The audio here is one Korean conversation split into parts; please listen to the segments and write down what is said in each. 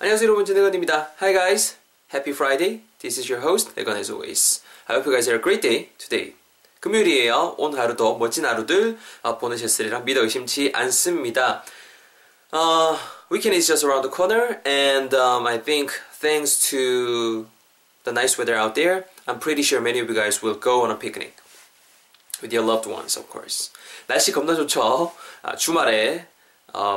안녕하세요 여러분, 진에건입니다. Hi guys, happy Friday. This is your host, Egon as always. I hope you guys have a great day today. 금요일이에요. 오늘 하루도 멋진 하루들 보내셨으리라 믿어 의심치 않습니다. Weekend is just around the corner, and I think thanks to the nice weather out there, I'm pretty sure many of you guys will go on a picnic with your loved ones, of course. 날씨 겁나 좋죠. 주말에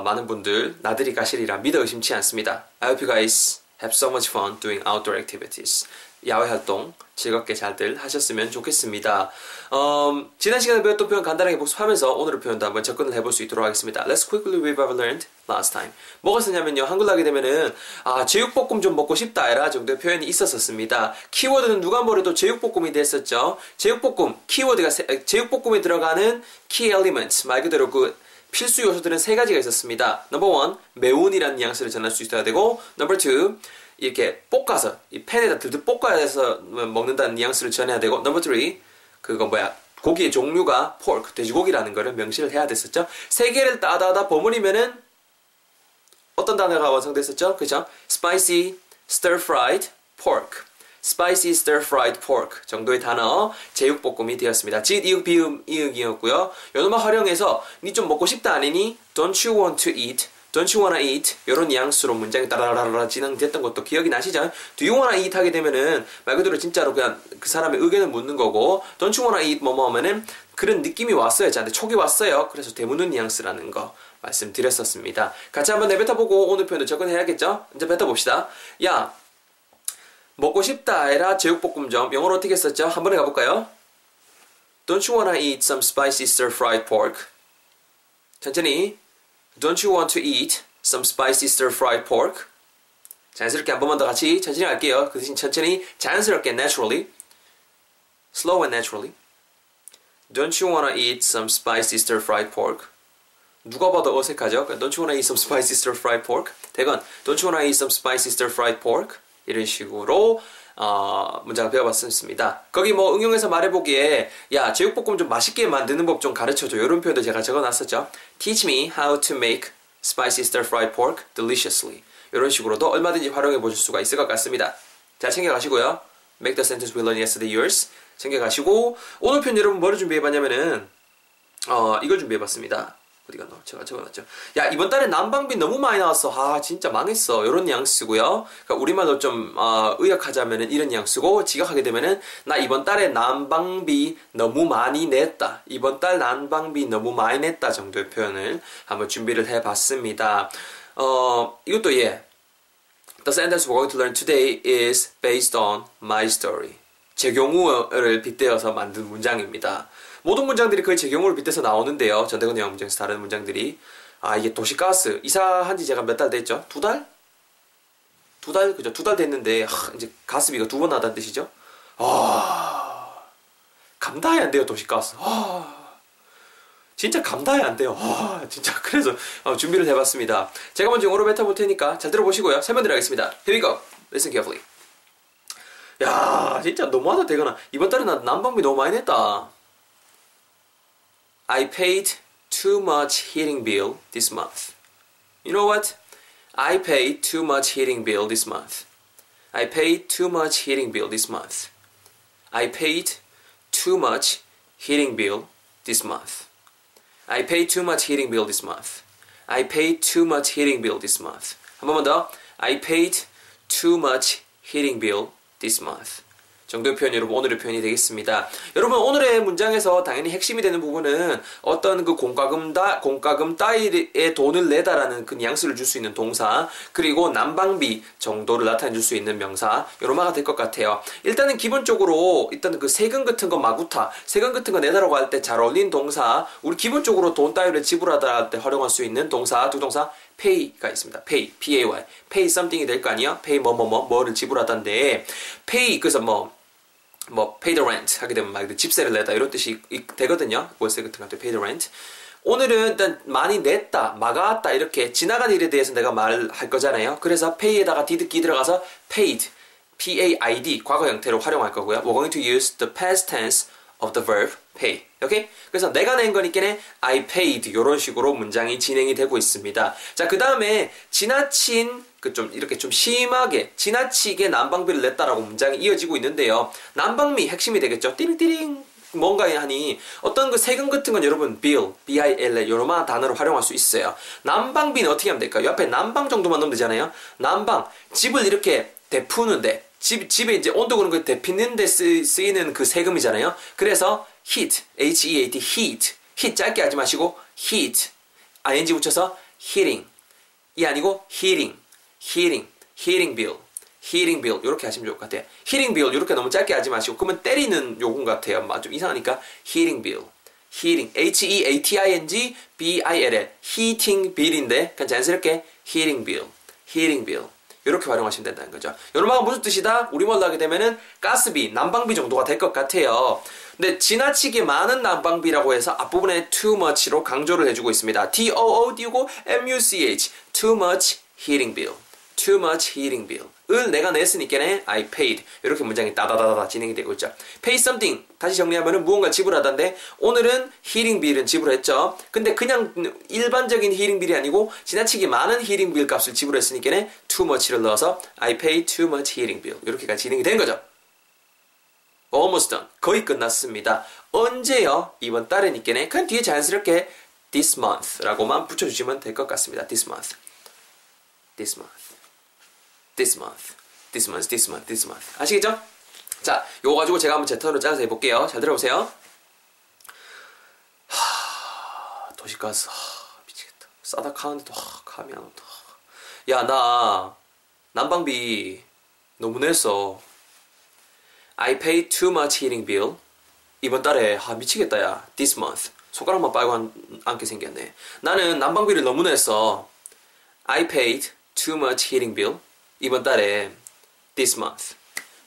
많은 분들 나들이 가시리라 믿어 의심치 않습니다. I hope you guys have so much fun doing outdoor activities. 야외 활동 즐겁게 잘들 하셨으면 좋겠습니다. 지난 시간에 배웠던 표현 간단하게 복습하면서 오늘의 표현도 한번 접근을 해볼 수 있도록 하겠습니다. Let's quickly review what we learned last time. 뭐가 쓰냐면요, 한글 나게 되면은 제육볶음 좀 먹고 싶다 이라 정도의 표현이 있었습니다. 키워드는 누가 뭐래도 제육볶음이 됐었죠. 제육볶음 키워드가 제육볶음에 들어가는 key elements 말 그대로 그 필수 요소들은 세 가지가 있었습니다. No. 1, 매운이라는 뉘앙스를 전할 수 있어야 되고, No. 2, 이렇게 볶아서 이 팬에다 들들 볶아야 해서 먹는다는 뉘앙스를 전해야 되고, No. 3, 고기의 종류가 pork, 돼지고기라는 거를 명시를 해야 됐었죠. 세 개를 따다다 버무리면은 어떤 단어가 완성됐었죠? 그죠? Spicy, stir-fried pork. Spicy stir-fried pork 정도의 단어 제육볶음이 되었습니다. 지읒, 이읒, 비읒, 이읒이었고요. 요놈아 활용해서 니 좀 먹고 싶다 아니니 Don't you want to eat? Don't you wanna eat? 요런 뉘앙스로 문장이 따라라라라 진행됐던 것도 기억이 나시죠? Do you wanna eat? 하게 되면은 말 그대로 진짜로 그냥 그 사람의 의견을 묻는 거고, Don't you wanna eat? 뭐뭐 하면은 그런 느낌이 왔어요. 저한테 촉이 왔어요. 그래서 대묻는 뉘앙스라는 거 말씀드렸었습니다. 같이 한번 내뱉어보고 오늘 표현도 접근해야겠죠? 이제 뱉어봅시다. 야, 먹고 싶다 에라 제육볶음점. 영어로 어떻게 썼죠? 한번에 가볼까요? Don't you wanna eat some spicy stir-fried pork? 천천히. Don't you want to eat some spicy stir-fried pork? 자연스럽게 한 번만 더 같이 천천히 갈게요. 그 대신 천천히 자연스럽게 naturally. Slow and naturally. Don't you wanna eat some spicy stir-fried pork? 누가 봐도 어색하죠? Don't you wanna eat some spicy stir-fried pork? 대건 Don't you wanna eat some spicy stir-fried pork? 이런 식으로 문장을 배워봤습니다. 거기 뭐 응용해서 말해보기에 야, 제육볶음 좀 맛있게 만드는 법 좀 가르쳐줘, 이런 표현도 제가 적어놨었죠. Teach me how to make spicy stir-fried pork deliciously. 이런 식으로도 얼마든지 활용해보실 수가 있을 것 같습니다. 자, 챙겨가시고요. Make the sentence we learned yesterday yours. 챙겨가시고 오늘 표현 여러분 뭐를 준비해봤냐면은 이걸 준비해봤습니다. 제가 적어놨죠. 야, 이번 달에 난방비 너무 많이 나왔어. 아, 진짜 망했어. 요런 뉘앙스고요. 그러니까 우리말로 좀 의역하자면은 이런 뉘앙스고, 직역하게 되면은 나 이번 달에 난방비 너무 많이 냈다. 이번 달 난방비 너무 많이 냈다 정도의 표현을 한번 준비를 해봤습니다. 이것도 The sentence we're going to learn today is based on my story. 제 경우를 빗대어서 만든 문장입니다. 모든 문장들이 거의 제 경우를 빗대서 나오는데요. 전대건 영어 문장에서 다른 문장들이 이게 도시가스 이사한 지 제가 몇 달 됐죠? 두 달? 두 달? 그죠? 두 달 됐는데 이제 가스비가 두 번 나다는 뜻이죠? 감당이 안 돼요, 도시가스. 진짜 감당이 안 돼요. 진짜. 그래서 준비를 해봤습니다. 제가 먼저 영어로 뱉어볼 테니까 잘 들어보시고요. 설명드려 하겠습니다. Here we go. Listen carefully. 야, 진짜 너무하다, 대건아. 이번 달에 난 난방비 너무 많이 냈다. I paid too much heating bill this month. You know what? I paid too much heating bill this month. I paid too much heating bill this month. I paid too much heating bill this month. I paid too much heating bill this month. I paid too much heating bill this month. 한 번만 더. I paid too much heating bill this month. 정도의 표현 여러분 오늘의 표현이 되겠습니다. 여러분 오늘의 문장에서 당연히 핵심이 되는 부분은 어떤 그 공과금 따위의 돈을 내다라는 그 뉘앙스를 줄 수 있는 동사, 그리고 난방비 정도를 나타내줄 수 있는 명사, 이런 말이 될 것 같아요. 일단은 기본적으로 일단 그 세금 같은 거 마구타, 세금 같은 거 내다라고 할 때 잘 어울리는 동사, 우리 기본적으로 돈 따위를 지불하다 할 때 활용할 수 있는 동사, 두 동사 pay가 있습니다. pay, p-a-y, pay something이 될 거 아니에요? pay 뭐를 지불하다인데 pay 그래서 pay the rent 하게 되면 막 집세를 내다 이런 뜻이 되거든요. 월세 같은 것도 pay the rent. 오늘은 일단 많이 냈다, 막아왔다, 이렇게 지나간 일에 대해서 내가 말할 거잖아요. 그래서 pay에다가 did기 들어가서 paid, p-a-i-d 과거 형태로 활용할 거고요. We're going to use the past tense of the verb pay. 오케이? 그래서 내가 낸 거니까는 I paid 이런 식으로 문장이 진행이 되고 있습니다. 자, 그 다음에 지나친 그 좀 이렇게 좀 심하게 지나치게 난방비를 냈다라고 문장이 이어지고 있는데요. 난방비 핵심이 되겠죠. 띠링띠링. 뭔가 하니 어떤 그 세금 같은 건 여러분 bill, B-I-L-L 요런 단어를 활용할 수 있어요. 난방비는 어떻게 하면 될까요? 옆에 난방 정도만 넣으면 되잖아요. 난방, 집을 이렇게 데푸는데 집에 이제 온도 그런 거 데피는데 쓰이는 그 세금이잖아요. 그래서 heat, H-E-A-T, heat, heat 짧게 하지 마시고 heat, ing 붙여서 heating, 이 아니고 heating, heating, heating bill. heating bill 이렇게 하시면 좋을 것 같아요. heating bill 이렇게 너무 짧게 하지 마시고 그러면 때리는 요금 같아요. 좀 이상하니까 heating bill, heating, H-E-A-T-I-N-G B-I-L-L heating bill인데 그냥 자연스럽게 heating bill, heating bill 이렇게 활용하시면 된다는 거죠. 이런 말은 무슨 뜻이다? 우리말로 하게 되면은 가스비, 난방비 정도가 될 것 같아요. 근데 지나치게 많은 난방비라고 해서 앞부분에 too much로 강조를 해주고 있습니다. T-O-O 띄우고 M-U-C-H too much heating bill, too much heating bill 을 내가 냈으니까 I paid 이렇게 문장이 따다다다 진행이 되고 있죠. pay something 다시 정리하면 무언가 지불하다인데 오늘은 heating bill은 지불했죠. 근데 그냥 일반적인 heating bill이 아니고 지나치게 많은 heating bill 값을 지불했으니까 too much를 넣어서 I paid too much heating bill 이렇게가 진행이 된 거죠. almost done 거의 끝났습니다. 언제요? 이번 달이니까 그냥 뒤에 자연스럽게 this month 라고만 붙여주시면 될 것 같습니다. this month, this month, this month, this month, this month, this month. 아시겠죠? 자, 요거 가지고 제가 한번 제 턴으로 짜서 해볼게요. 잘 들어보세요. 도시가스, 미치겠다. 싸다 카는데 또 감이 안 온다. 야, 나 난방비 너무 냈어. I paid too much heating bill. 이번 달에 미치겠다 야. This month. 손가락만 빨고 앉게 생겼네. 나는 난방비를 너무 냈어. I paid too much heating bill. 이번 달에 this month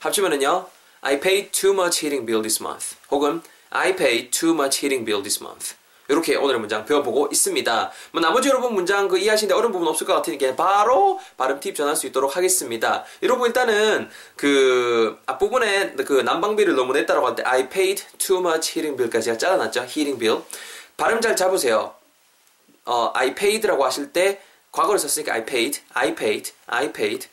합치면은요 I paid too much heating bill this month 혹은 I paid too much heating bill this month 이렇게 오늘의 문장 배워보고 있습니다. 뭐 나머지 여러분 문장 그 이해하시는데 어려운 부분 없을 것 같으니까 바로 발음 팁 전할 수 있도록 하겠습니다. 여러분 일단은 그 앞부분에 그 난방비를 너무 냈다라고 할 때 I paid too much heating bill까지 제가 잘라놨죠. heating bill 발음 잘 잡으세요. I paid라고 하실 때 과거를 썼으니까 I paid, I paid, I paid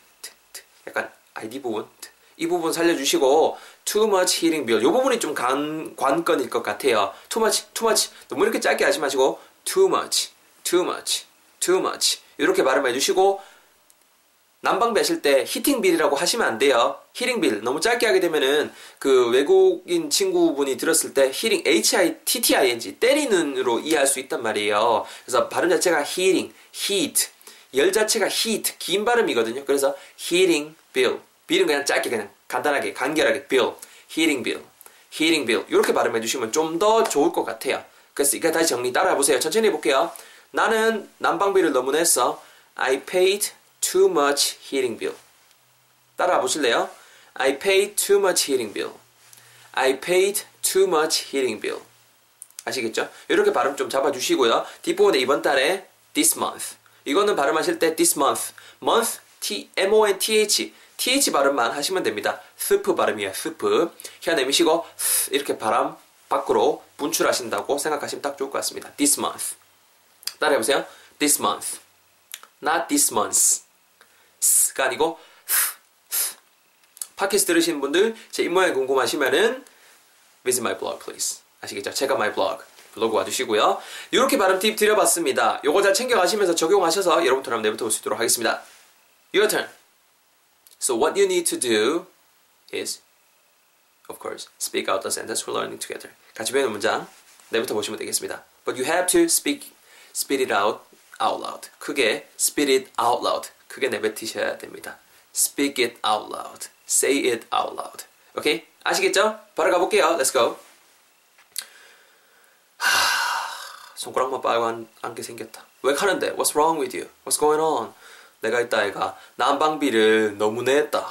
약간 아이디 부분 이 부분 살려주시고 too much heating bill 이 부분이 좀 관건일 것 같아요. too much, too much 너무 이렇게 짧게 하지 마시고 too much, too much, too much 이렇게 발음해 주시고 난방비 하실 때 히팅 빌이라고 하시면 안 돼요. 히팅 빌 너무 짧게 하게 되면은 그 외국인 친구분이 들었을 때 히팅 H-I-T-T-I-N-G 때리는으로 이해할 수 있단 말이에요. 그래서 발음 자체가 히팅, heat 열 자체가 heat, 긴 발음이거든요. 그래서 heating bill, bill은 그냥 짧게 그냥 간단하게 간결하게 bill, heating bill, heating bill 이렇게 발음해 주시면 좀 더 좋을 것 같아요. 그래서 이거 다시 정리 따라해 보세요. 천천히 해볼게요. 나는 난방비를 너무 냈어. I paid too much heating bill. 따라해 보실래요? I paid too much heating bill. I paid too much heating bill. 아시겠죠? 이렇게 발음 좀 잡아주시고요. 뒷부분에 이번 달에 this month 이거는 발음하실 때 this month, month, M-O-N-T-H, TH 발음만 하시면 됩니다. 스프 발음이에요, 스프. 혀 내미시고 이렇게 바람 밖으로 분출하신다고 생각하시면 딱 좋을 것 같습니다. this month. 따라해보세요. this month, not this month. 스가 아니고 팟캐스트 들으신 분들 제 입모양이 궁금하시면은 visit my blog please. 아시겠죠? check out my blog. 블로그 와주시고요. 이렇게 발음 팁 드려봤습니다. 요거 잘 챙겨가시면서 적용하셔서 여러분들 한번 내뱉어 볼 수 있도록 하겠습니다. Your turn. So what you need to do is, of course, speak out the sentence we're learning together. 같이 배우는 문장 내뱉어 보시면 되겠습니다. But you have to spit it out loud. 크게 spit it out loud. 크게 내뱉으셔야 됩니다. Speak it out loud. Say it out loud. 오케이? 아시겠죠? 바로 가볼게요. Let's go. 손가락만 빨고 앉게 생겼다. 왜 가는데? What's wrong with you? What's going on? 내가 있다 애가 난방비를 너무 냈다.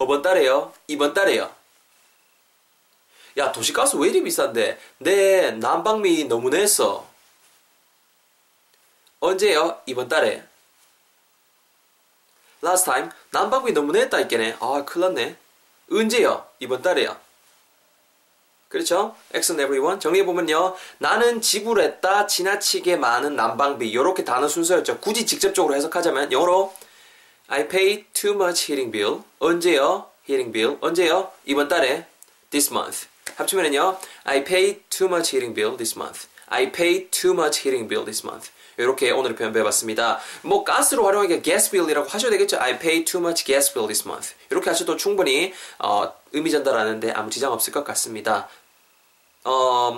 이번 달에요? 이번 달에요? 야 도시가스 왜 이리 비싼데? 내 난방비 너무 냈어. 언제요? 이번 달에. Last time 난방비 너무 냈다 했겠네. 아 큰일 났네. 언제요? 이번 달에요. 그렇죠? X on everyone. 정리해보면요, 나는 지불했다, 지나치게 많은 난방비, 요렇게 단어 순서였죠. 굳이 직접적으로 해석하자면 영어로 I paid too much heating bill. 언제요? heating bill. 언제요? 이번 달에. this month. 합치면은요, I paid too much heating bill this month. I paid too much heating bill this month. 이렇게 오늘 표현 배워봤습니다. 뭐 가스로 활용하기가 gas bill이라고 하셔도 되겠죠. I paid too much gas bill this month. 이렇게 하셔도 충분히 의미 전달하는데 아무 지장 없을 것 같습니다.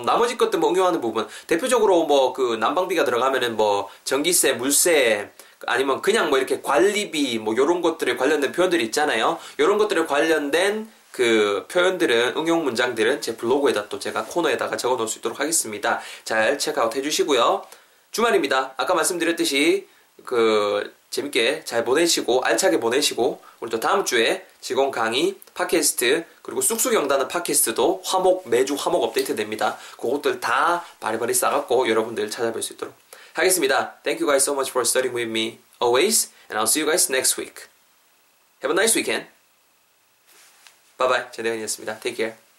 나머지 것들 뭐 응용하는 부분, 대표적으로 뭐 그 난방비가 들어가면은 뭐 전기세, 물세, 아니면 그냥 뭐 이렇게 관리비, 뭐 요런 것들에 관련된 표현들이 있잖아요. 요런 것들에 관련된 그 표현들은, 응용 문장들은 제 블로그에다 또 제가 코너에다가 적어 놓을 수 있도록 하겠습니다. 잘 체크아웃 해주시고요. 주말입니다. 아까 말씀드렸듯이 그 재밌게 잘 보내시고 알차게 보내시고, 우리 또 다음 주에 직원 강의 팟캐스트, 그리고 쑥쑥 영단어 팟캐스트도 화목, 매주 화목 업데이트 됩니다. 그것들 다 바리바리 싸갖고 여러분들 찾아뵐 수 있도록 하겠습니다. Thank you guys so much for studying with me always, and I'll see you guys next week. Have a nice weekend. Bye bye. 전대현이었습니다. Take care.